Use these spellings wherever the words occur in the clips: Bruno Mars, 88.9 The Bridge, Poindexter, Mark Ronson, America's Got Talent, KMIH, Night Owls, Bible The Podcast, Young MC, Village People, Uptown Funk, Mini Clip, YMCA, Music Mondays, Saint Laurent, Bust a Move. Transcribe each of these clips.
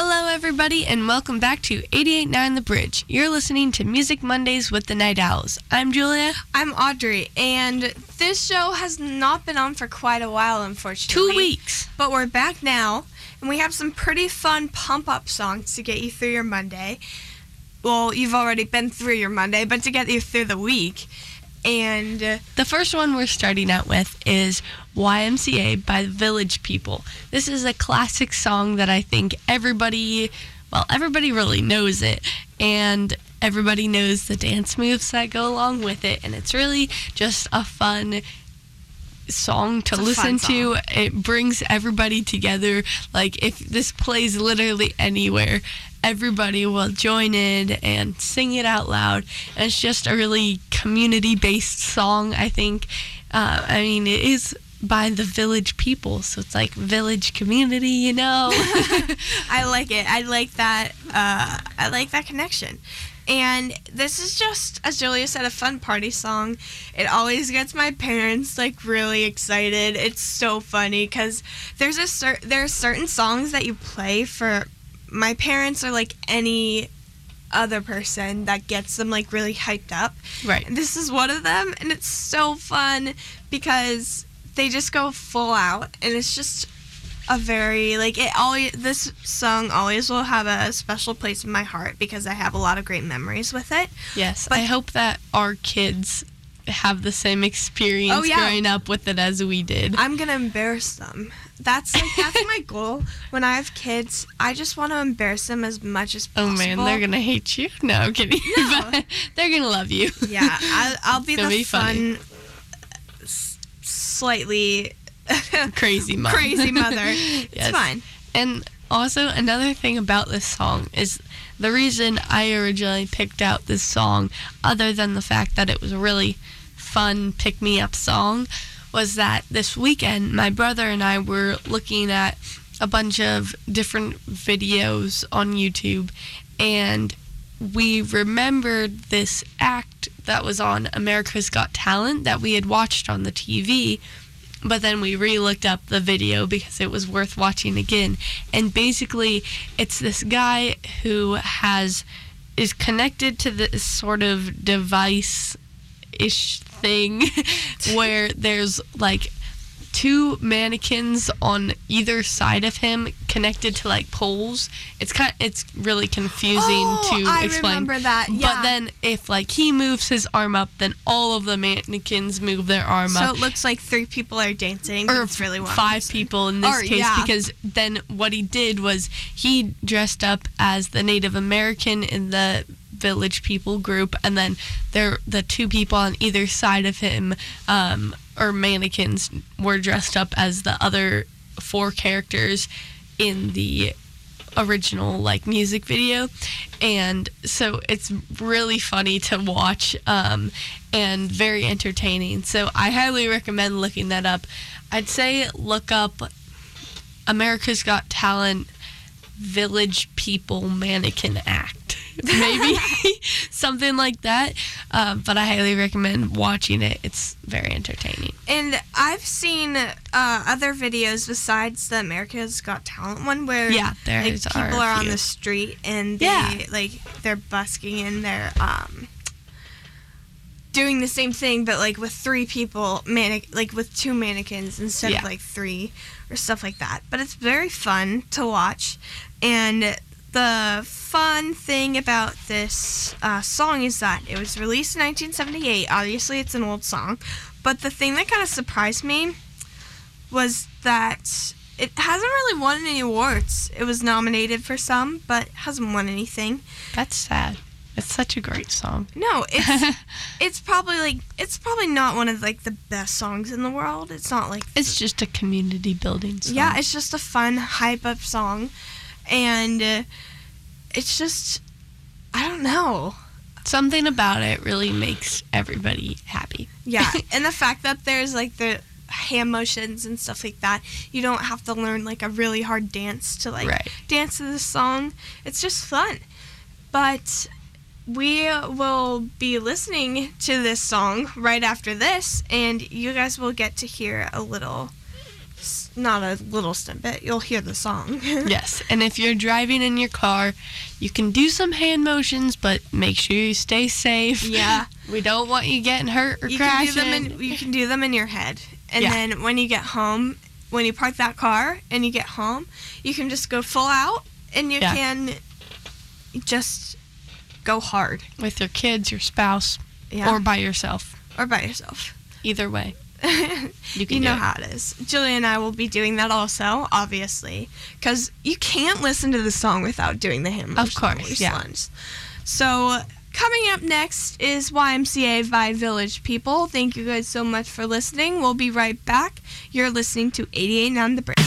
Hello, everybody, and welcome back to 88.9 The Bridge. You're listening to Music Mondays with the Night Owls. I'm Julia. I'm Audrey, and this show has not been on for quite a while, unfortunately. 2 weeks. But we're back now, and we have some pretty fun pump-up songs to get you through your Monday. Well, you've already been through your Monday, but to get you through the week. And the first one we're starting out with is YMCA by the Village People. This is a classic song that I think everybody really knows it. And everybody knows the dance moves that go along with it. And it's really just a fun song to listen to. It brings everybody together. Like, if this plays literally anywhere, everybody will join in and sing it out loud. And it's just a really community-based song, I think. It is by the Village People, so it's like village community, you know. I like it. I like that connection. And this is just, as Julia said, a fun party song. It always gets my parents, like, really excited. It's so funny because there's certain songs that you play for my parents or, like, any other person that gets them, like, really hyped up. Right. And this is one of them, and it's so fun because they just go full out, and it's just a very, like, it always, this song always will have a special place in my heart because I have a lot of great memories with it. Yes, but I hope that our kids have the same experience growing up with it as we did. I'm going to embarrass them. That's my goal. When I have kids, I just want to embarrass them as much as possible. Oh, man, they're going to hate you? No, I'm kidding. No. But they're going to love you. Yeah, I'll be the fun, slightly crazy mother. Yes. It's fine. And also, another thing about this song is the reason I originally picked out this song, other than the fact that it was a really fun pick-me-up song, was that this weekend my brother and I were looking at a bunch of different videos on YouTube, and we remembered this act that was on America's Got Talent that we had watched on the TV. But then we re-looked up the video because it was worth watching again. And basically, it's this guy who is connected to this sort of device-ish thing where there's, like, two mannequins on either side of him connected to, like, poles. It's really confusing to explain. I remember that, yeah. But then if, like, he moves his arm up, then all of the mannequins move their arm up. So it looks like three people are dancing. Or it's really five people in this case, because then what he did was he dressed up as the Native American in the Village People group, and then the two people on either side of him or mannequins were dressed up as the other four characters in the original, like, music video. And so it's really funny to watch and very entertaining, so I highly recommend looking that up. I'd say look up America's Got Talent Village People Mannequin Act. Maybe something like that. But I highly recommend watching it. It's very entertaining. And I've seen other videos besides the America's Got Talent one where people are on the street and they're busking and they're doing the same thing, but, like, with three people, with two mannequins instead of, like, three or stuff like that. But it's very fun to watch. And the fun thing about this song is that it was released in 1978. Obviously, it's an old song. But the thing that kind of surprised me was that it hasn't really won any awards. It was nominated for some, but hasn't won anything. That's sad. It's such a great song. No, it's probably not one of, like, the best songs in the world. It's not like it's just a community building song. Yeah, it's just a fun hype up song, and it's just, I don't know, something about it really makes everybody happy. Yeah, and the fact that there's, like, the hand motions and stuff like that. You don't have to learn, like, a really hard dance to dance to this song. It's just fun, but we will be listening to this song right after this, and you guys will get to hear a little not a little snippet. You'll hear the song. Yes, and if you're driving in your car, you can do some hand motions, but make sure you stay safe. Yeah. We don't want you getting hurt or crashing. You can do them in your head. And then when you get home, when you park that car and you get home, you can just go full out and you can just go hard. With your kids, your spouse, or by yourself. Either way. You know how it is. Julia and I will be doing that also, obviously, because you can't listen to the song without doing the hand motions. Of course, So coming up next is YMCA by Village People. Thank you guys so much for listening. We'll be right back. You're listening to 88.9 The Bridge.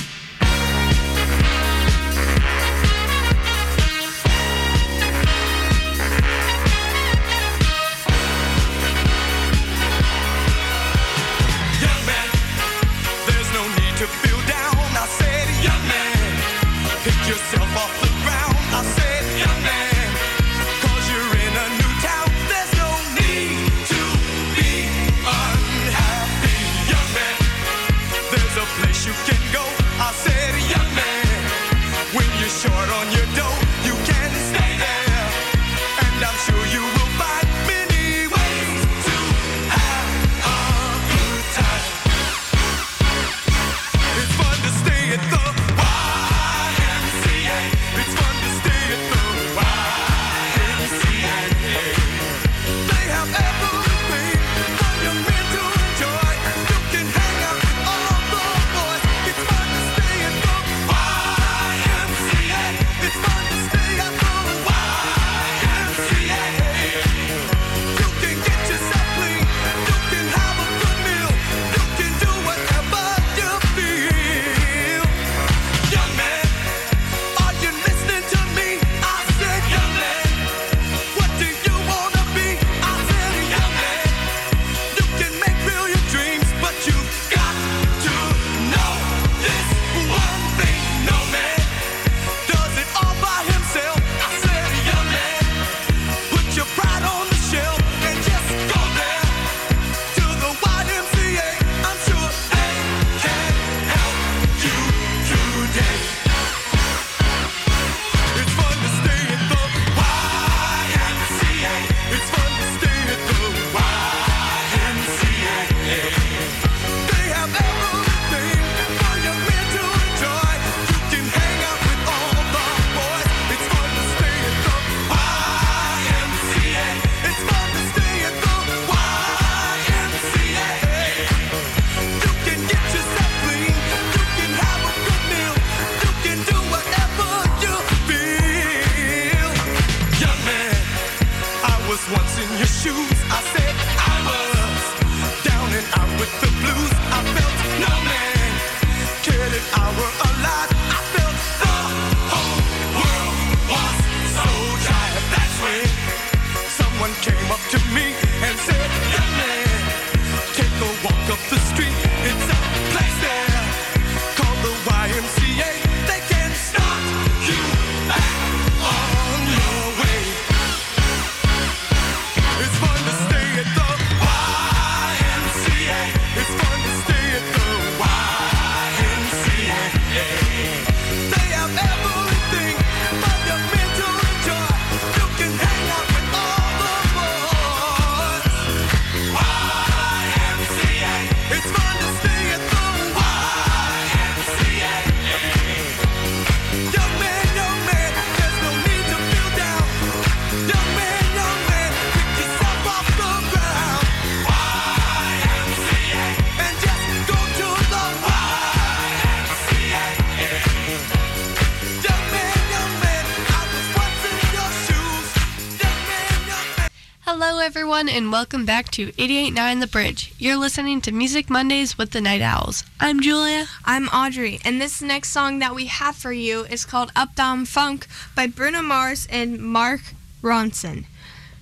And welcome back to 88.9 The Bridge. You're listening to Music Mondays with the Night Owls. I'm Julia. I'm Audrey. And this next song that we have for you is called Uptown Funk by Bruno Mars and Mark Ronson.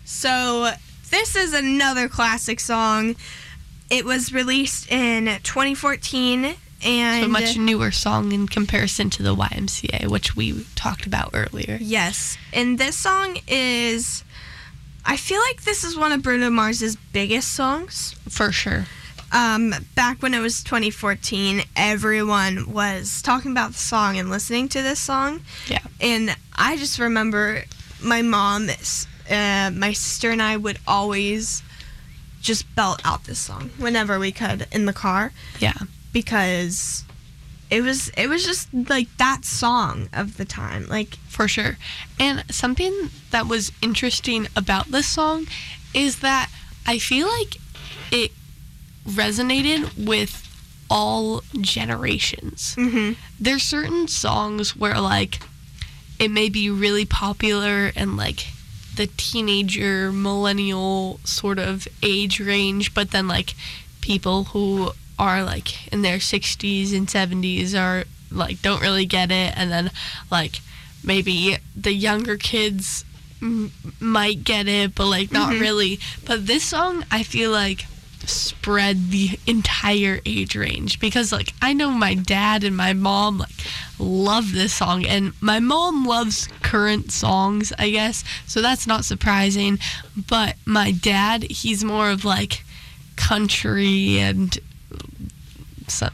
So this is another classic song. It was released in 2014. And so a much newer song in comparison to the YMCA, which we talked about earlier. Yes. And this song is... I feel like this is one of Bruno Mars's biggest songs. For sure. back when it was 2014, everyone was talking about the song and listening to this song. Yeah. And I just remember my mom, my sister and I would always just belt out this song whenever we could in the car. Yeah. Because it was just like that song of the time. Like, for sure. And something that was interesting about this song is that I feel like it resonated with all generations. Mm-hmm. There's certain songs where, like, it may be really popular and, like, the teenager, millennial sort of age range, but then, like, people who are, like, in their 60s and 70s are, like, don't really get it, and then, like, maybe the younger kids might get it, but, like, not mm-hmm. really. But this song, I feel like, spread the entire age range, because, like, I know my dad and my mom, like, love this song, and my mom loves current songs, I guess, so that's not surprising. But my dad, he's more of, like, country and,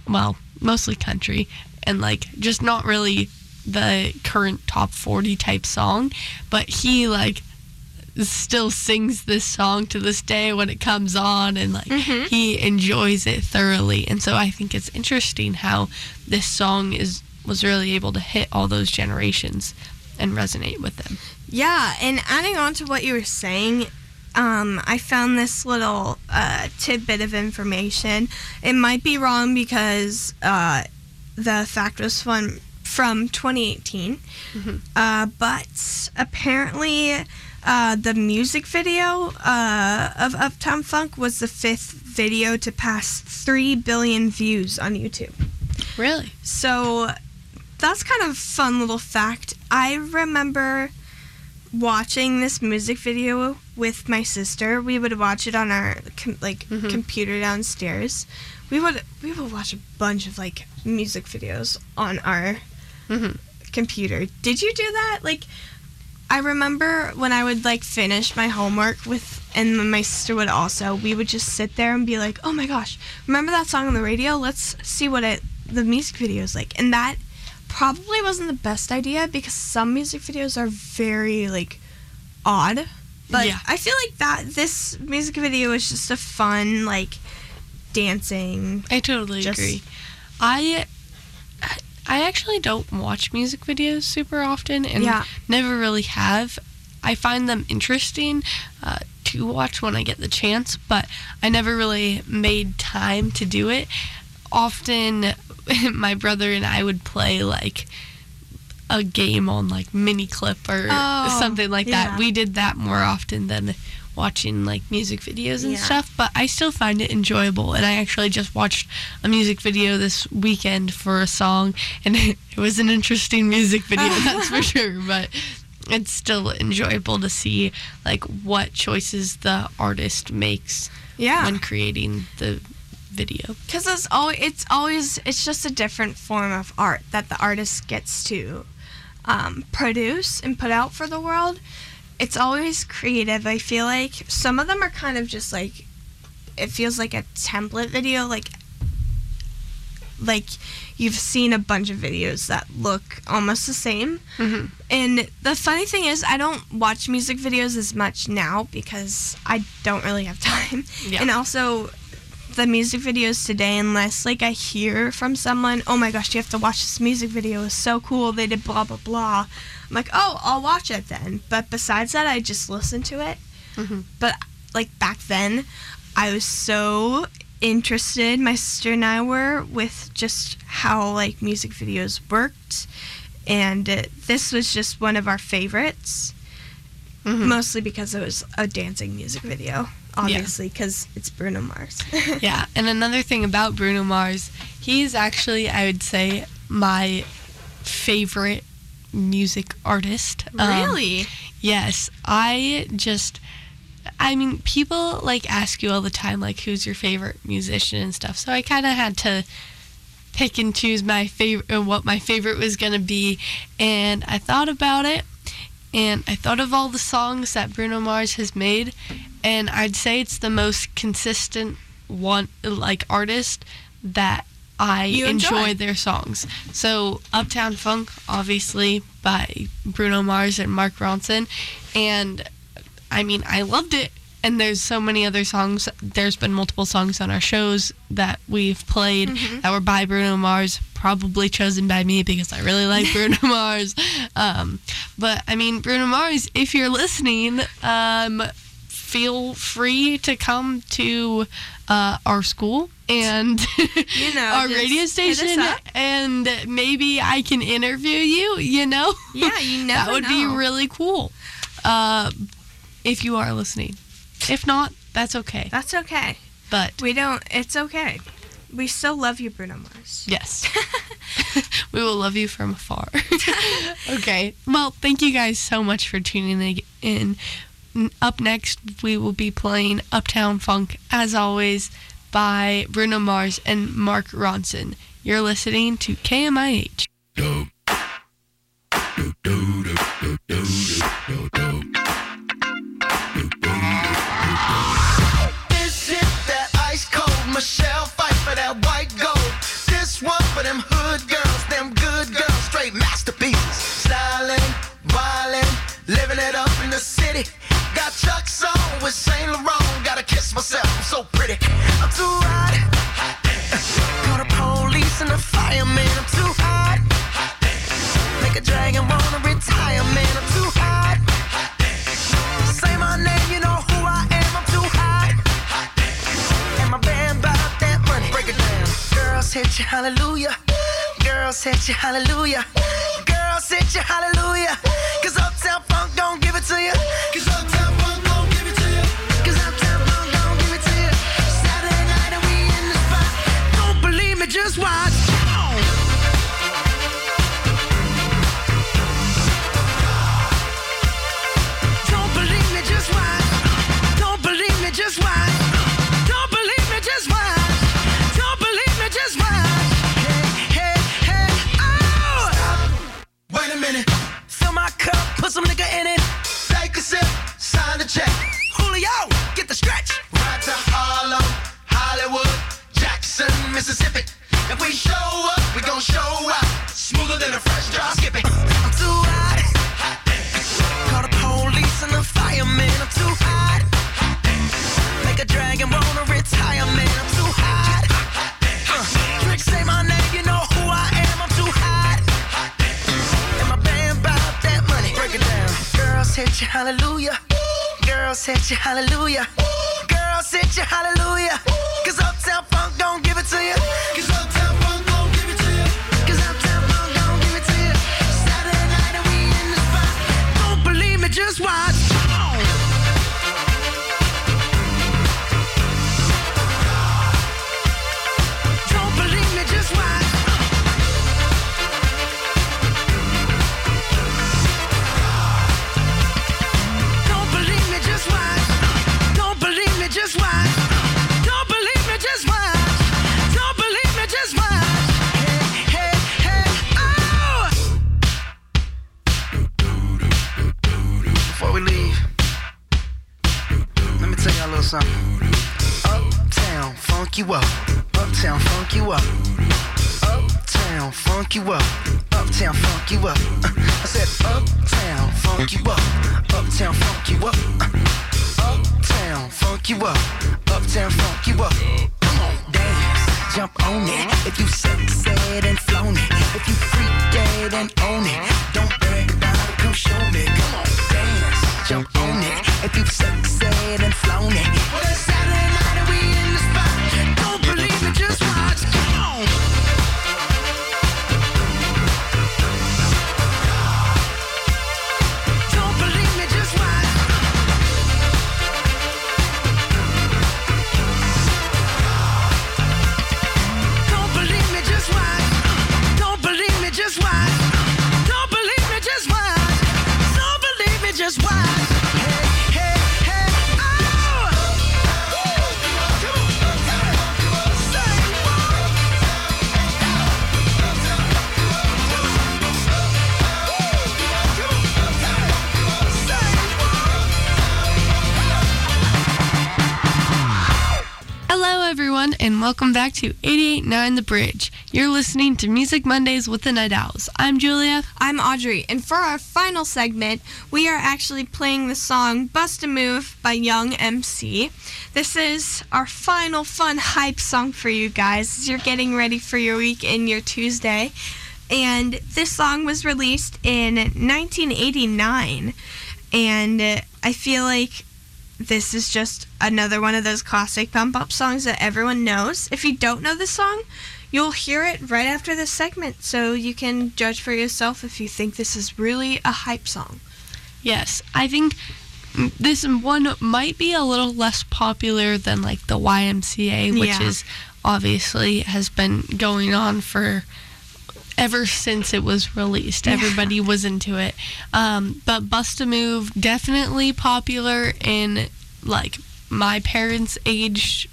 well, mostly country, and, like, just not really the current top 40 type song, but he, like, still sings this song to this day when it comes on, and, like, mm-hmm. he enjoys it thoroughly. And so I think it's interesting how this song was really able to hit all those generations and resonate with them. Yeah, and adding on to what you were saying, I found this little tidbit of information. It might be wrong because the fact was from 2018, mm-hmm. But apparently the music video of Uptown Funk was the 5th video to pass 3 billion views on YouTube. Really? So that's kind of a fun little fact. I remember watching this music video with my sister. We would watch it on our mm-hmm. computer downstairs. We would watch a bunch of, like, music videos on our mm-hmm. computer. Did you do that? Like, I remember when I would, like, finish my homework and my sister would also, we would just sit there and be like, oh my gosh, remember that song on the radio? Let's see what the music video is like. And that probably wasn't the best idea, because some music videos are very, like, odd. But yeah. I feel like that this music video is just a fun, like, dancing. I totally agree. I actually don't watch music videos super often, and yeah. never really have. I find them interesting to watch when I get the chance, but I never really made time to do it. Often, my brother and I would play, like, a game on, like, Mini Clip or something like that. Yeah. We did that more often than watching, like, music videos and yeah. stuff, but I still find it enjoyable. And I actually just watched a music video this weekend for a song, and it was an interesting music video, that's for sure, but it's still enjoyable to see, like, what choices the artist makes yeah. when creating the video. Because it's just a different form of art that the artist gets to produce and put out for the world. It's always creative. I feel like some of them are kind of just, like, it feels like a template video, like you've seen a bunch of videos that look almost the same. Mm-hmm. And the funny thing is, I don't watch music videos as much now because I don't really have time. Yeah. And also, the music videos today, unless, like, I hear from someone, oh my gosh, you have to watch this music video, it's so cool, they did blah blah blah, I'm like, oh, I'll watch it then. But besides that, I just listen to it. Mm-hmm. But, like, back then, I was so interested, my sister and I were, with just how, like, music videos worked, and this was just one of our favorites. Mm-hmm. Mostly because it was a dancing music video, obviously, because yeah. it's Bruno Mars. Yeah, and another thing about Bruno Mars, he's actually, I would say, my favorite music artist. Really? Yes. I mean, people, like, ask you all the time, like, who's your favorite musician and stuff, so I kind of had to pick and choose my favorite, what my favorite was going to be, and I thought about it, and I thought of all the songs that Bruno Mars has made, and I'd say it's the most consistent want like artists that I enjoy their songs. So Uptown Funk, obviously, by Bruno Mars and Mark Ronson, and I mean, I loved it. And there's so many other songs. There's been multiple songs on our shows that we've played that were by Bruno Mars, probably chosen by me because I really like Bruno Mars. But, I mean, Bruno Mars, if you're listening, feel free to come to our school and our radio station, and maybe I can interview you, you know? Yeah, you never know. That would be really cool if you are listening. If not, that's okay. That's okay. But we don't, it's okay. We still love you, Bruno Mars. Yes. We will love you from afar. Okay. Well, thank you guys so much for tuning in. Up next, we will be playing Uptown Funk, as always, by Bruno Mars and Mark Ronson. You're listening to KMIH. Dope. Dope, dope, dope, dope, dope, dope. Michelle, fight for that white gold. This one for them hood girls, them good girls, straight masterpieces. Stylin', wildin', living it up in the city. Got Chuck's on with Saint Laurent, gotta kiss myself, I'm so pretty. I'm too hot, hot dance. Call the police and the fireman, I'm too hot, hot dance. Make a dragon wanna retire, man, I'm too hot, hot dance. Say my name, you know who I am, I'm too hot, hot dance. And my band bought that money, break it down. Girls hit you, hallelujah. Girls hit you, hallelujah. Girls hit you, hallelujah. Cause Uptown Funk don't give it to you. Cause Uptown Funk don't give it to you. Cause Uptown Funk don't give it to you. Saturday night and we in the spot. Don't believe me, just watch. Don't believe me, just watch. Don't believe me, just watch. Don't believe me, just watch. Don't believe me, just watch. Hey, hey, hey, oh! Stop. Wait a minute. Fill my cup, put some nigga in it. Take a sip, sign the check. Julio, get the stretch. Right to Harlem, Hollywood, Jackson, Mississippi. If we show up, we gon' show out. Smoother than a fresh drop. Skip it. I'm too hot. Hot dance. Call the police and the firemen. I'm too hot. Hot dance. Make a dragon wanna retire, man. I'm too hot. Hot dance. Trick say my name, you know who I am. I'm too hot. Hot dance. And my band bought that money. Break it down. Girls hit you, hallelujah. Girls hit you, hallelujah. Girls hit you, hallelujah. Cause Uptown Funk don't give it to you. Cause Uptown Funk don't give it to you. Cause Uptown Funk don't give it to you. Saturday night and we in the spot. Don't believe me, just watch. Don't believe me, just watch. Don't believe me, just watch. Don't believe me, just watch. Don't believe me, just watch. Don't believe me, just watch. Hey, hey, hey, oh! Before we leave, let me tell y'all a little something. Uptown funk you up. Uptown funk you up. Uptown funk you up. Uptown funk you up. I said Uptown funk you up. Uptown funk you up. Uptown funk you up. Uptown funk you up. Come on, dance, jump on it. If you sexed and flown it, if you freaked and own it, don't brag about it, come show me. Come on, dance, jump on it. If you sexed and flown it, well, it's Saturday night and we in the spot. Don't believe me, just watch. Come on. Don't believe me, just watch. Don't believe me, just watch. Don't believe me, just watch. Don't believe me, just watch. Don't believe me, just watch. everyone, and welcome back to 88.9 The Bridge. You're listening to Music Mondays with the Night Owls. I'm Julia. I'm Audrey. And for our final segment, we are actually playing the song Bust a Move by Young MC. This is our final fun hype song for you guys as you're getting ready for your week and your Tuesday. And this song was released in 1989. And I feel like this is just another one of those classic bump-up songs that everyone knows. If you don't know this song, you'll hear it right after this segment, so you can judge for yourself if you think this is really a hype song. Yes, I think this one might be a little less popular than, like, the YMCA, which is obviously has been going on for ever since it was released. Everybody was into it. But Bust a Move, definitely popular in, like, my parents' age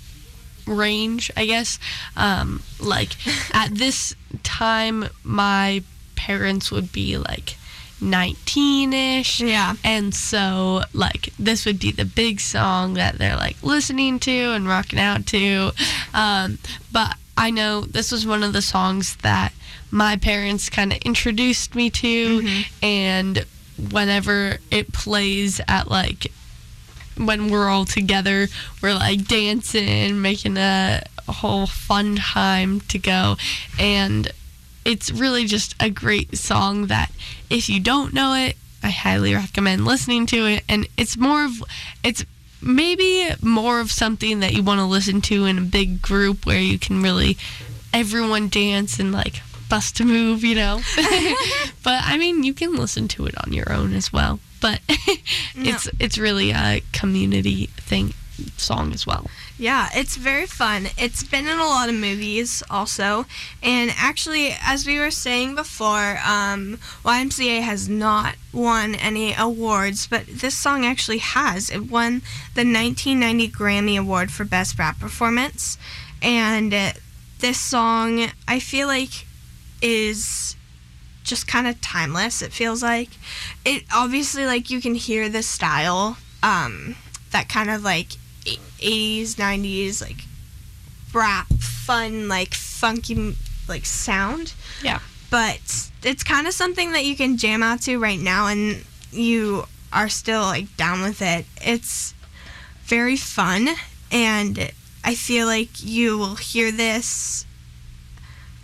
range, I guess. Like, at this time, my parents would be, like, 19-ish. Yeah. And so, like, this would be the big song that they're, like, listening to and rocking out to. But I know this was one of the songs that my parents kind of introduced me to, and whenever it plays at, like, when we're all together, we're, like, dancing, making a whole fun time to go, and it's really just a great song that if you don't know it, I highly recommend listening to it, and it's maybe more of something that you want to listen to in a big group where you can really, everyone dance and, like, bust a move, you know. But I mean, you can listen to it on your own as well, but it's really a community thing song as well. Yeah, it's very fun. It's been in a lot of movies also, and actually, as we were saying before, YMCA has not won any awards, but this song actually has. It won the 1990 Grammy Award for Best Rap Performance, and this song, I feel like, is just kind of timeless. It feels like it, obviously, like, you can hear the style, that kind of, like, 80s 90s, like, rap fun, like, funky, like, sound. Yeah, but it's kind of something that you can jam out to right now and you are still, like, down with it. It's very fun, and I feel like you will hear this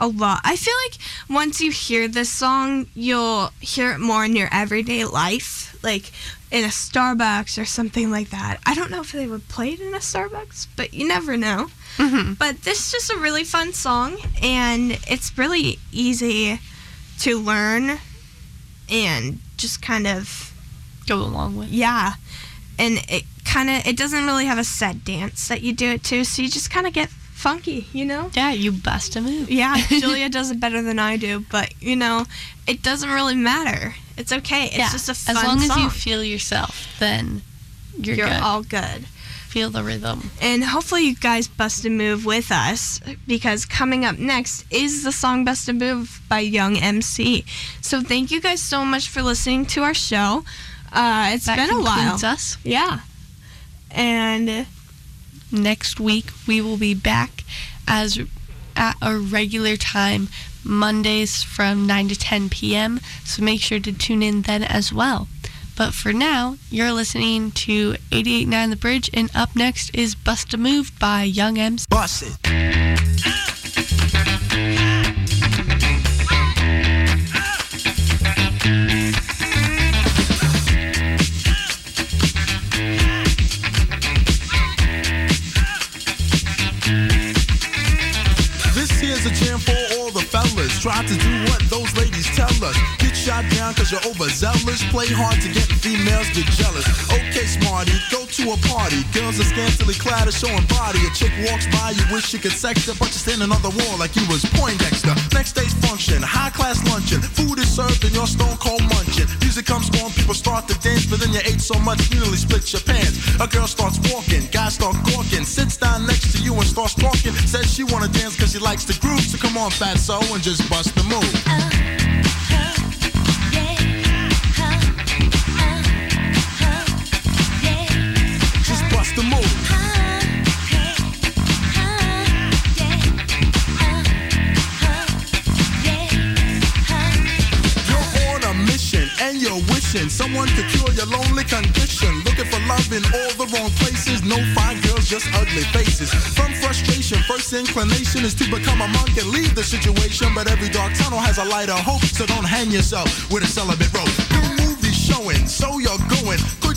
a lot. I feel like once you hear this song, you'll hear it more in your everyday life, like in a Starbucks or something like that. I don't know if they would play it in a Starbucks, but you never know. But this is just a really fun song, and it's really easy to learn and just kind of go along with. Yeah. And it doesn't really have a set dance that you do it to, so you just kind of get funky, you know? Yeah, you bust a move. Yeah, Julia does it better than I do, but, you know, it doesn't really matter. It's okay. It's just a fun song. As long as you feel yourself, then you're good. You're all good. Feel the rhythm. And hopefully you guys bust a move with us, because coming up next is the song Bust a Move by Young MC. So thank you guys so much for listening to our show. It's been a while. That concludes us. Yeah. And next week, we will be back at our regular time, Mondays from 9 to 10 p.m., so make sure to tune in then as well. But for now, you're listening to 88.9 The Bridge, and up next is Bust a Move by Young MC. Bust it. Try to do what those ladies tell us. Get shot down cause you're overzealous. Play hard to get females, get jealous. Okay, smarty, go to a party. Girls are scantily clad, are showing body. A chick walks by, you wish you could sex her, but you're standing on the wall like you was Poindexter. Next day's function, high-class luncheon. Food is served and you're stone-cold munching. Music comes on, people start to dance, but then you ate so much you nearly split your pants. A girl starts walking, guys start gawking. Sits down next to you and starts talking. Says she wanna dance cause she likes the groove. So come on, fatso, and just bust the move. Just bust the move. someone to cure your lonely condition. Looking for love in all the wrong places. No fine girls, just ugly faces. From frustration, first inclination is to become a monk and leave the situation. But every dark tunnel has a light of hope, so don't hang yourself with a celibate rope. New movie showing, so you're going. Could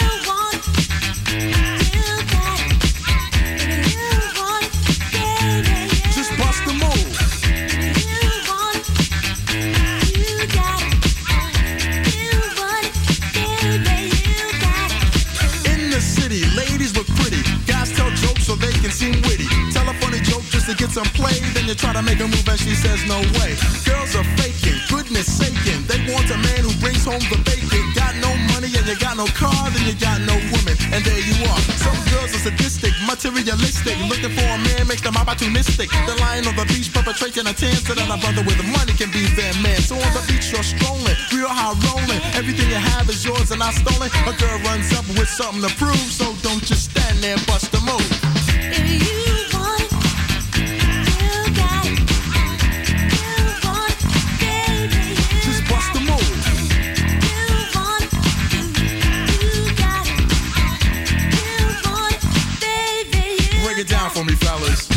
want to do that. You want to say that. Just bust a move. You want to do that. You want to say that you got. In the city, ladies look pretty. Guys tell jokes so they can seem witty. Tell a funny joke just to get some play. Then you try to make a move and she says no way. Girls are faking, goodness saking. They want a man who brings home the bacon. Got no money and you got no car, then you got no woman, and there you are. Some girls are sadistic, materialistic. Looking for a man makes them opportunistic. They're lying on the beach perpetrating a tan so that a brother with money can be their man. So on the beach you're strolling, real high rolling. Everything you have is yours and not stolen. A girl runs up with something to prove, so don't just stand there, bust a move. If you for me, fellas.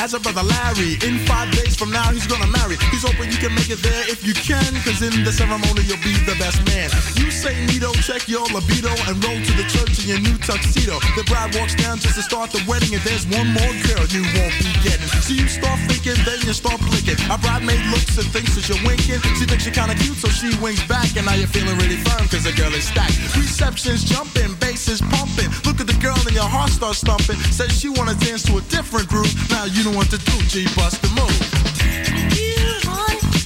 Has a brother Larry. In 5 days from now, he's gonna marry. He's hoping you can make it there if you can, cause in the ceremony, you'll be the best man. You say neato, check your libido, and roll to the church in your new tuxedo. The bride walks down just to start the wedding, and there's one more girl you won't be getting. So you start thinking, then you start blinking. A bridemaid looks and thinks that you're winking. She thinks you're kinda cute, so she winks back, and now you're feeling really firm, cause the girl is stacked. Reception's jumping, bass is pumping. Look at the girl and your heart starts thumping. Says she wanna dance to a different groove. Now you know what to do, G, bust the move. You want